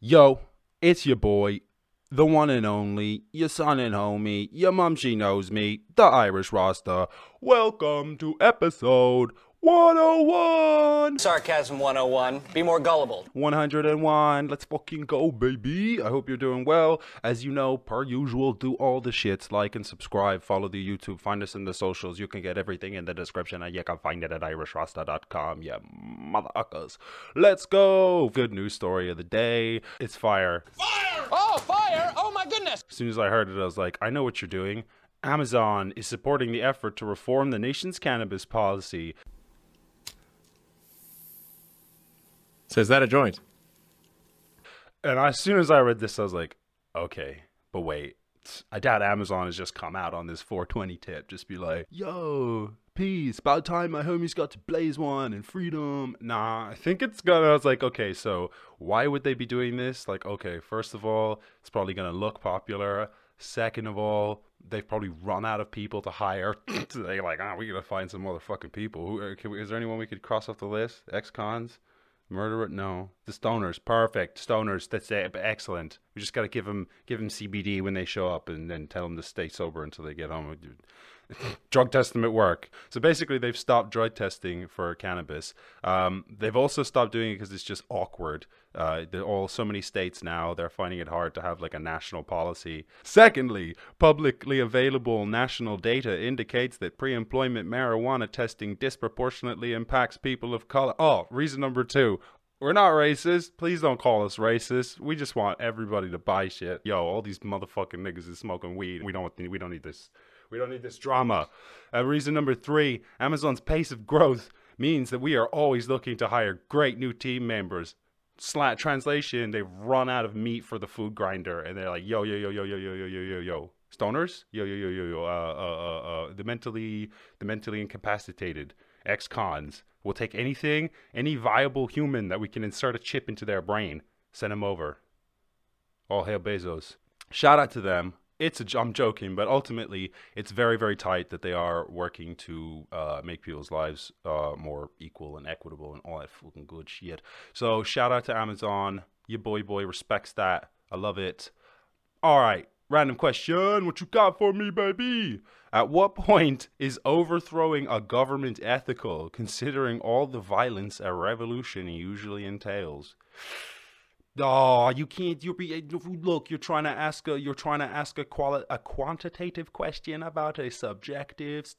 Yo, it's your boy, the one and only, your son and homie, your mum she knows me, the Irish Rasta. Welcome to episode 101! Sarcasm 101. Be more gullible. 101. Let's fucking go, baby. I hope you're doing well. As you know, per usual, do all the shits. Like and subscribe. Follow the YouTube. Find us in the socials. You can get everything in the description. And you can find it at irishrasta.com. Yeah, motherfuckers. Let's go. Good news story of the day. It's fire. Fire! Oh, fire! Oh, my goodness! As soon as I heard it, I was like, I know what you're doing. Amazon is supporting the effort to reform the nation's cannabis policy. So is that a joint? And as soon as I read this, I was like, okay, but wait. I doubt Amazon has just come out on this 420 tip. Just be like, yo, peace. About time my homies got to blaze one and freedom. Nah, I think it's gonna... I was like, okay, so why would they be doing this? Like, okay, first of all, it's probably gonna look popular. Second of all, they've probably run out of people to hire. They're like, ah, we gotta find some motherfucking people. Is there anyone we could cross off the list? Ex-cons? Murderer? No. The stoners. Perfect. Stoners. That's excellent. We just gotta give them CBD when they show up and then tell them to stay sober until they get home. Drug test them at work. So basically, they've stopped drug testing for cannabis. They've also stopped doing it because it's just awkward. So many states now, they're finding it hard to have like a national policy. Secondly, publicly available national data indicates that pre-employment marijuana testing disproportionately impacts people of color. Oh, reason number two. We're not racist. Please don't call us racist. We just want everybody to buy shit. Yo, all these motherfucking niggas is smoking weed. We don't need this. We don't need this drama. Reason number three, Amazon's pace of growth means that we are always looking to hire great new team members. Slat translation, they've run out of meat for the food grinder. And they're like, yo, yo, yo, yo, yo, yo, yo, yo, yo, yo. Stoners? Yo, yo, yo, yo, yo. The mentally incapacitated. Ex-cons. We'll take anything, any viable human that we can insert a chip into their brain. Send them over. All hail Bezos. Shout out to them. I'm joking, but ultimately, it's very, very tight that they are working to make people's lives more equal and equitable and all that fucking good shit. So, shout out to Amazon. Your boy respects that. I love it. All right, random question. What you got for me, baby? At what point is overthrowing a government ethical, considering all the violence a revolution usually entails? Oh, you can't. Look, you're trying to ask a quantitative question about a subjective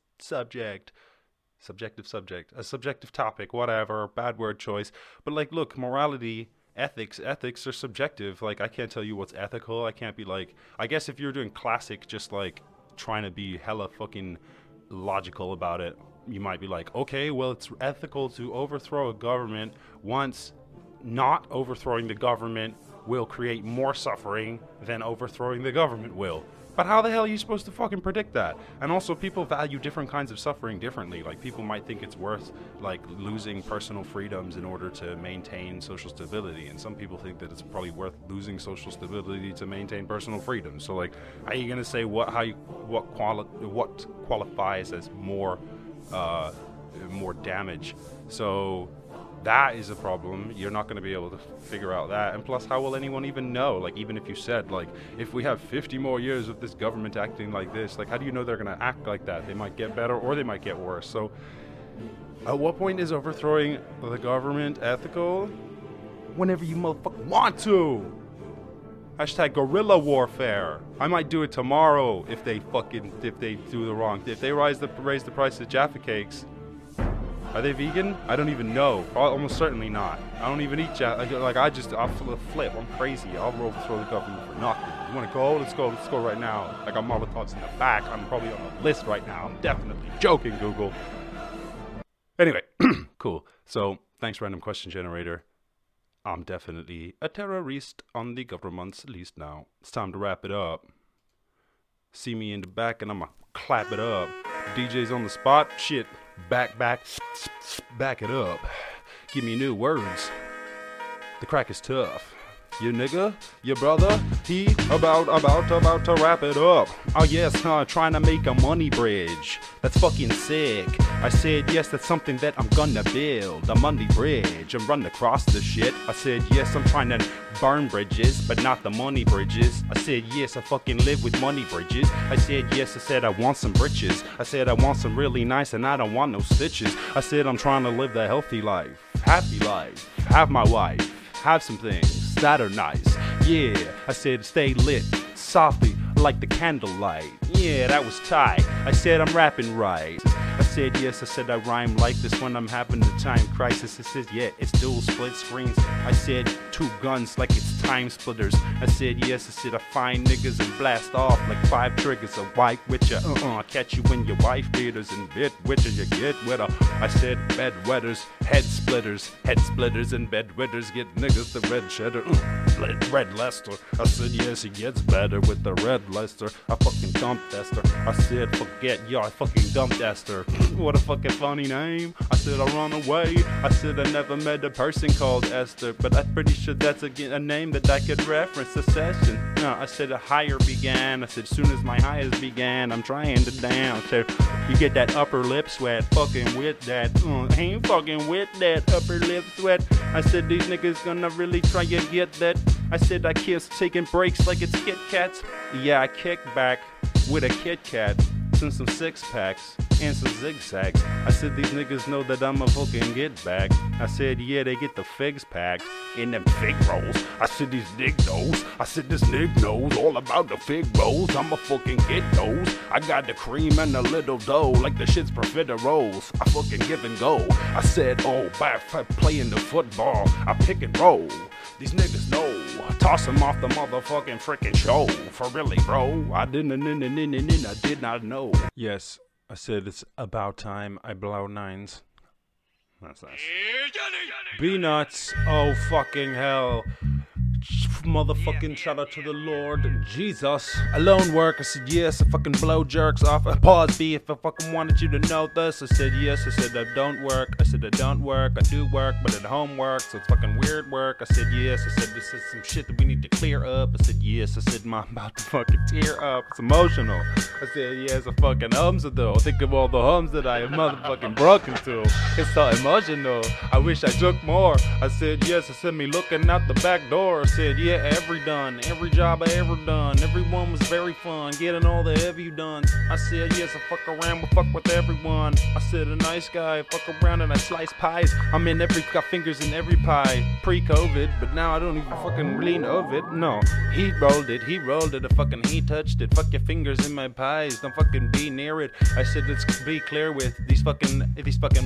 topic, whatever. Bad word choice. But like, look, morality, ethics are subjective. Like, I can't tell you what's ethical. I can't be like. I guess if you're doing classic, just like trying to be hella fucking logical about it, you might be like, okay, well, it's ethical to overthrow a government once. Not overthrowing the government will create more suffering than overthrowing the government will. But how the hell are you supposed to fucking predict that? And also, people value different kinds of suffering differently. Like, people might think it's worth, like, losing personal freedoms in order to maintain social stability. And some people think that it's probably worth losing social stability to maintain personal freedom. So, like, how are you gonna say what qualifies as more damage? So... that is a problem. You're not going to be able to figure out that. And plus, how will anyone even know? Like, even if you said, like, if we have 50 more years of this government acting like this, like, how do you know they're going to act like that? They might get better or they might get worse. So at what point is overthrowing the government ethical? Whenever you motherfucking want to. Hashtag guerrilla warfare. I might do it tomorrow if they do the wrong. If they raise the price of Jaffa Cakes. Are they vegan? I don't even know. Almost certainly not. I don't even eat Jaffa. Like, I flip. I'm crazy. I'll overthrow the government for nothing. You want to go? Let's go. Let's go right now. Like, I'm Molotovs in the back. I'm probably on the list right now. I'm definitely joking, Google. Anyway, cool. So, thanks, Random Question Generator. I'm definitely a terrorist on the government's list now. It's time to wrap it up. See me in the back and I'm going to clap it up. DJ's on the spot. Shit. Back it up. Give me new words. The crack is tough. You nigga, your brother, he about to wrap it up. Oh yes, huh, trying to make a money bridge. That's fucking sick. I said yes, that's something that I'm gonna build. A money bridge and run across the shit. I said yes, I'm trying to burn bridges, but not the money bridges. I said yes, I fucking live with money bridges. I said yes, I said I want some britches. I said I want some really nice and I don't want no stitches. I said I'm trying to live the healthy life, happy life, have my wife, have some things that are nice. Yeah, I said stay lit, softly like the candlelight. Yeah, that was tight. I said I'm rapping right. I said yes, I said I rhyme like this when I'm having a time crisis. I said yeah, it's dual split screens. I said two guns like it's time splitters. I said yes, I said I find niggas and blast off like 5 triggers. A white witcher, catch you in your wife beaters and bit witcher, you get with her. I said bed wetters, head splitters and bed wetters get niggas the red cheddar. Red Lester. I said yes, he gets better with the Red Lester. I fucking dumped Esther. I said forget y'all, I fucking dumped Esther. What a fucking funny name. I said I run away. I said I never met a person called Esther, but I'm pretty sure that's a name that I could reference. Secession. No, I said a higher began. I said soon as my highs began, I'm trying to down. So you get that upper lip sweat, fucking with that. Ain't fucking with that upper lip sweat. I said these niggas gonna really try to get that. I said I kiss taking breaks like it's Kit Kats. Yeah, I kick back with a Kit Kat and some 6-packs and some zigzags. I said these niggas know that I'm a fucking get back. I said yeah, they get the figs packed in them fig rolls. I said these niggas knows. I said this nigga knows all about the fig rolls. I'ma fucking get those. I got the cream and a little dough like the shit's profiteroles. I fucking give and go. I said oh, by playing the football I pick and roll. These niggas know. Toss them off the motherfucking freaking show. For really, bro, I did not know. Yes, I said it's about time I blow 9s. That's nice. Be nuts. Oh, fucking hell. Motherfucking shout out to the Lord Jesus. Alone work. I said yes, I fucking blow jerks off. Pause B if I fucking wanted you to know this. I said yes, I said I don't work. I said I don't work. I do work, but at home work, so it's fucking weird work. I said yes, I said this is some shit that we need to clear up. I said yes, I said I'm about to fucking tear up. It's emotional. I said yes, I fucking hums it though. Think of all the hums that I have motherfucking broken to. It's so emotional. I wish I took more. I said yes, I said me looking out the back door. I said yeah, every job I ever done. Everyone was very fun, getting all the heavy you done. I said yes, I fuck around, but fuck with everyone. I said a nice guy, I fuck around and I slice pies. I'm in every, got fingers in every pie. Pre-COVID, but now I don't even fucking lean of it. No, he rolled it, I fucking he touched it. Fuck your fingers in my pies, don't fucking be near it. I said let's be clear with these fucking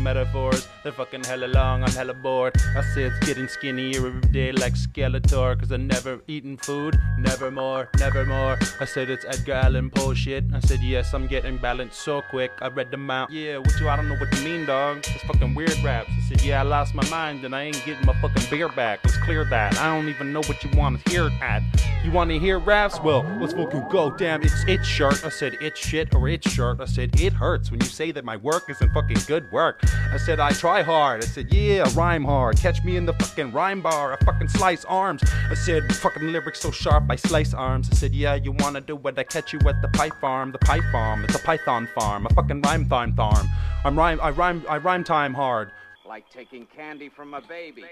metaphors. They're fucking hella long, I'm hella bored. I said it's getting skinnier every day like Skeletor. Cause I never eaten food, nevermore, nevermore. I said it's Edgar Allan Poe shit. I said yes, I'm getting balanced so quick. I read them out. Yeah, what you? I don't know what you mean, dog. It's fucking weird raps. I said yeah, I lost my mind and I ain't getting my fucking beer back. Let's clear that. I don't even know what you want to hear at. You want to hear raps? Well, let's fucking go. Damn, it's shirt. I said it's shit or it's shirt. I said it hurts when you say that my work isn't fucking good work. I said I try hard. I said yeah, I rhyme hard. Catch me in the fucking rhyme bar. I fucking slice arms. I said fucking lyrics so sharp I slice arms. I said yeah, you wanna do what I catch you at the pie farm. The pie farm, it's a python farm. I fucking rhyme time farm. I rhyme time hard. Like taking candy from a baby.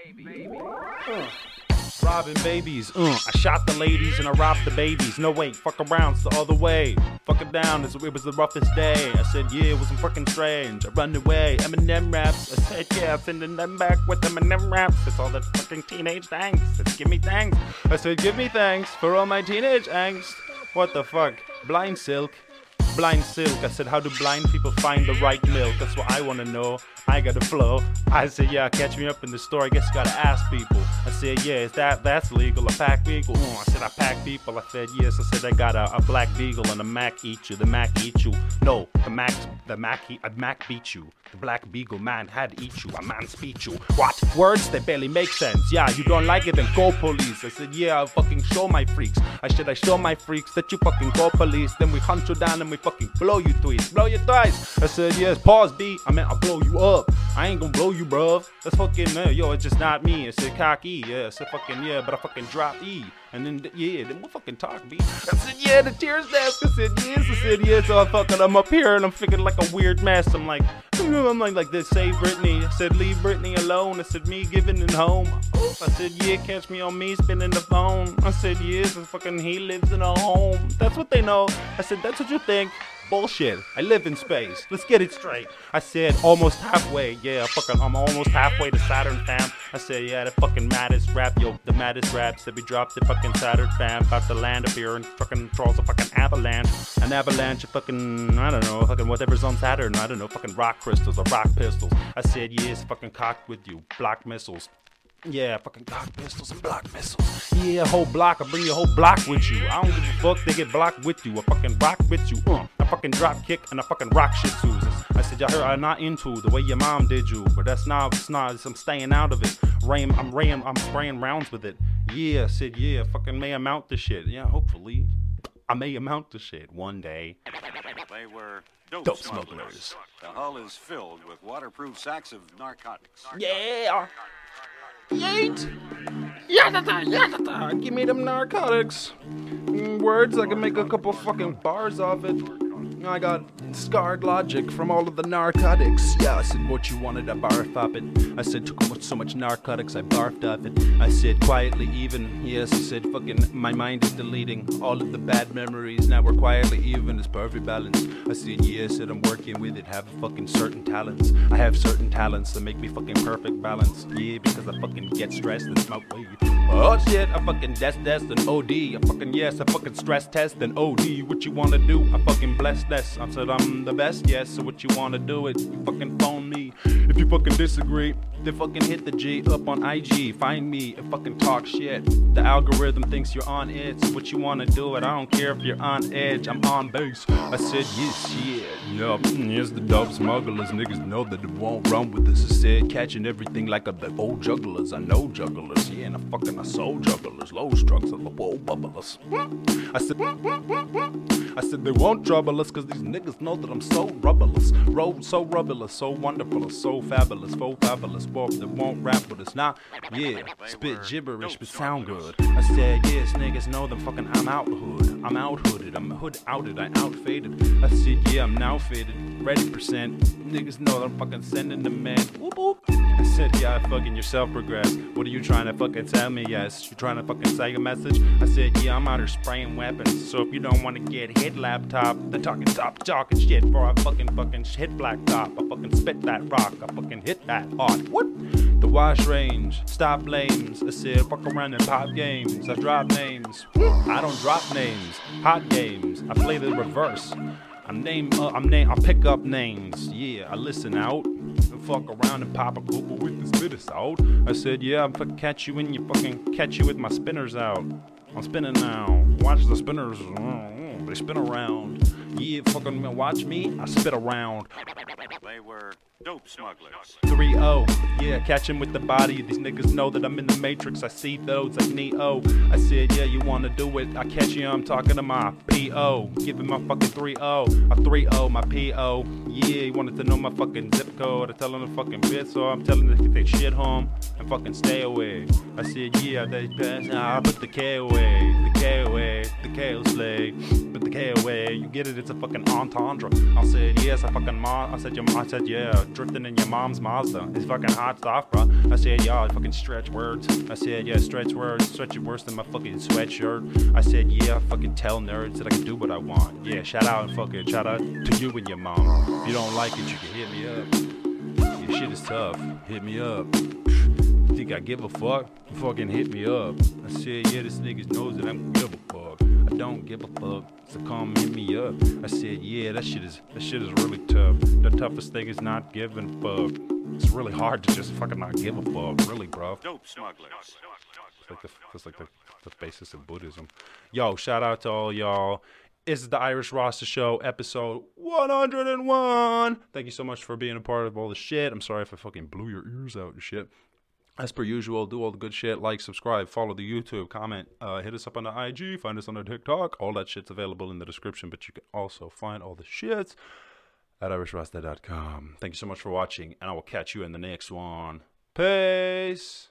Robbing babies, I shot the ladies and I robbed the babies. No wait, fuck around, it's the other way. Fuck it down, it was the roughest day. I said yeah, it was fucking strange. I run away, Eminem raps. I said yeah, sending them back with Eminem raps. It's all that fucking teenage angst. It's give me thanks. I said give me thanks for all my teenage angst. What the fuck, blind silk. Blind silk, I said how do blind people find the right milk? That's what I wanna know. I gotta flow. I said yeah, catch me up in the store, I guess I gotta ask people. I said yeah, is that's legal, a pack beagle? I said I pack people. I said yes, I said I got a black beagle and a Mac eat you. The Mac eat you. No, the Mac's The Mac beat you. The black beagle man had eat you. A man speech you. What? Words? They barely make sense. Yeah, you don't like it, then go police. I said, yeah, I'll fucking show my freaks. I show my freaks that you fucking go police. Then we hunt you down and we fucking blow you twice. Blow you twice. I said, yes, pause B. I meant I'll blow you up. I ain't gonna blow you, bruv. That's fucking, yo, it's just not me. I said, cocky, yeah. I said, fucking, yeah, but I fucking dropped E. And then, yeah, then we'll fucking talk, B. I said, yeah, the tears desk. I said, yes. I said, yes. So I fucking, I'm up here and I'm thinking like a weird mess. I'm like this, save Britney. I said, leave Britney alone. I said, me giving it home. I said, yeah, catch me on me spinning the phone. I said, yes. And fucking, he lives in a home. That's what they know. I said, that's what you think. Bullshit. I live in space. Let's get it straight. I said almost halfway. Yeah, fucking, I'm almost halfway to Saturn, fam. I said, yeah, the fucking maddest rap, yo, the maddest raps that we dropped the fucking Saturn, fam. About to land up here and fucking draws a fucking avalanche. An avalanche of fucking, I don't know, fucking whatever's on Saturn. I don't know, fucking rock crystals or rock pistols. I said, yes, fucking cocked with you. Block missiles. Yeah, fucking cock pistols and block missiles. Yeah, whole block. I bring your whole block with you. I don't give a fuck. They get blocked with you. I fucking rock with you. I fucking drop kick and I fucking rock shit Susan. I said, y'all heard I'm not into the way your mom did you, but that's not. It's not. I'm staying out of it. I'm spraying rounds with it. Yeah, I said, yeah, fucking may amount to shit. Yeah, hopefully, I may amount to shit one day. They were dope smugglers. The hull is filled with waterproof sacks of narcotics. Yeah. Yeet! Yatata, yatata! Give me them narcotics. Words, I can make a couple fucking bars off it. I got scarred logic from all of the narcotics. Yeah, I said what you wanted, I barfed off it. I said took so much narcotics, I barfed off it. I said quietly even, yes, I said fucking my mind is deleting all of the bad memories. Now we're quietly even, it's perfect balance. I said yes, and I'm working with it, have fucking certain talents. I have certain talents that make me fucking perfect balance. Yeah, because I fucking get stressed and smoke weed. Oh shit, I fucking test and OD. I fucking yes, I fucking stress test and OD. What you wanna do? I fucking bless this. I said I'm the best, yes, so what you wanna do is you fucking phone me. If you fucking disagree, then fucking hit the G up on IG. Find me and fucking talk shit. The algorithm thinks you're on edge, so what you wanna do it? I don't care if you're on edge, I'm on base. I said yes, yeah, yup, here's the dope smugglers. Niggas know that it won't run with us. I said catching everything like the old jugglers. I know jugglers, yeah, and I fucking I soul jugglers. Low strokes of the whole bubblers. I said they won't trouble us, cause these niggas know that I'm so rubberless. So rubberless, so wonderful, so fabulous, faux fabulous. Boy, they won't rap with us, nah, yeah. Spit gibberish, but sound good. I said, yes, niggas know them fucking I'm out hood. I'm out hooded, I'm hood outed, I outfaded. I said, yeah, I'm now faded, ready percent. Niggas know that I'm fucking sending the man. Whoop, whoop. I said, yeah, fucking yourself progress. What are you trying to fucking tell me? Yes, you trying to fucking say a message? I said, yeah, I'm out here spraying weapons. So if you don't want to get hit, laptop, then talking top talking shit. Before I fucking hit black top, I fucking spit that rock, I fucking hit that hard. What? The wash range, stop lames. I said, fuck around and pop games. I drop names. I don't drop names. Hot games. I play the reverse. I pick up names. Yeah, I listen out. Fuck around and pop a google with the spitters out. I said, yeah, I'm fucking catch you in, you fucking catch you with my spinners out. I'm spinning now. Watch the spinners. They spin around. Yeah, fucking watch me. I spit around. They were dope smugglers. 3-0. Yeah, catch him with the body. These niggas know that I'm in the matrix. I see those like Neo. I said, yeah, you wanna do it? I catch you. I'm talking to my P.O. Give him my fucking 3-0. I 3-0 my P.O. Yeah, he wanted to know my fucking zip code. I tell him the fucking bit, so I'm telling them to get their shit home and fucking stay away. I said, yeah, they pass. I put the K away. The K away. The K will slay. Put the K away. You get it? It's a fucking entendre. I said, yes, I fucking I said, your mom said, yeah. Drifting in your mom's Mazda. It's fucking hot stuff, bro. I said, yeah, fucking stretch words. I said, yeah, stretch words. Stretch it worse than my fucking sweatshirt. I said, yeah, fucking tell nerds that I can do what I want. Yeah, shout out to you and your mom. If you don't like it, you can hit me up. Your shit is tough. Hit me up. Think I give a fuck? Fucking hit me up. I said, yeah, this niggas knows that I'm gonna give a fuck. I don't give a fuck, so come hit me up. I said, yeah, that shit is really tough. The toughest thing is not giving a fuck. It's really hard to just fucking not give a fuck, really, bro. Dope smugglers. It's like the basis of Buddhism. Yo, shout out to all y'all. This is the Irish Rasta Show, episode 101. Thank you so much for being a part of all the shit. I'm sorry if I fucking blew your ears out and shit. As per usual, do all the good shit. Like, subscribe, follow the YouTube, comment, hit us up on the IG, find us on the TikTok. All that shit's available in the description, but you can also find all the shits at irishrasta.com. Thank you so much for watching, and I will catch you in the next one. Peace.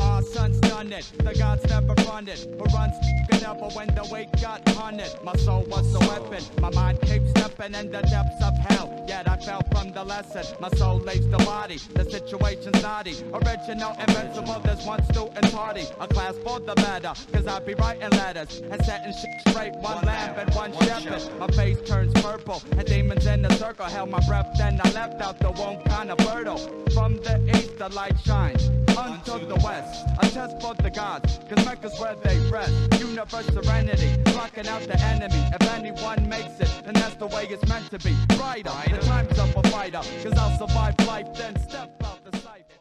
Our son's done it, the gods never run it. Who runs f***ing ever when the weight got haunted? My soul was a weapon, my mind keeps stepping in the depths of hell. Yet I fell from the lesson, my soul leaves the body. The situation's naughty, original, invincible. There's one student party, a class for the better. Cause I be writing letters and setting shit straight. One lamp and one shepherd. My face turns purple, and demons in a circle. Held my breath, then I left out the womb kind of fertile. From the east the light shines unto the west, a test for the gods, cause Mecca's where they rest. Universe serenity, blocking out the enemy. If anyone makes it, then that's the way it's meant to be. Brighter, the time's up a fighter, cause I'll survive life, then step out the cypher.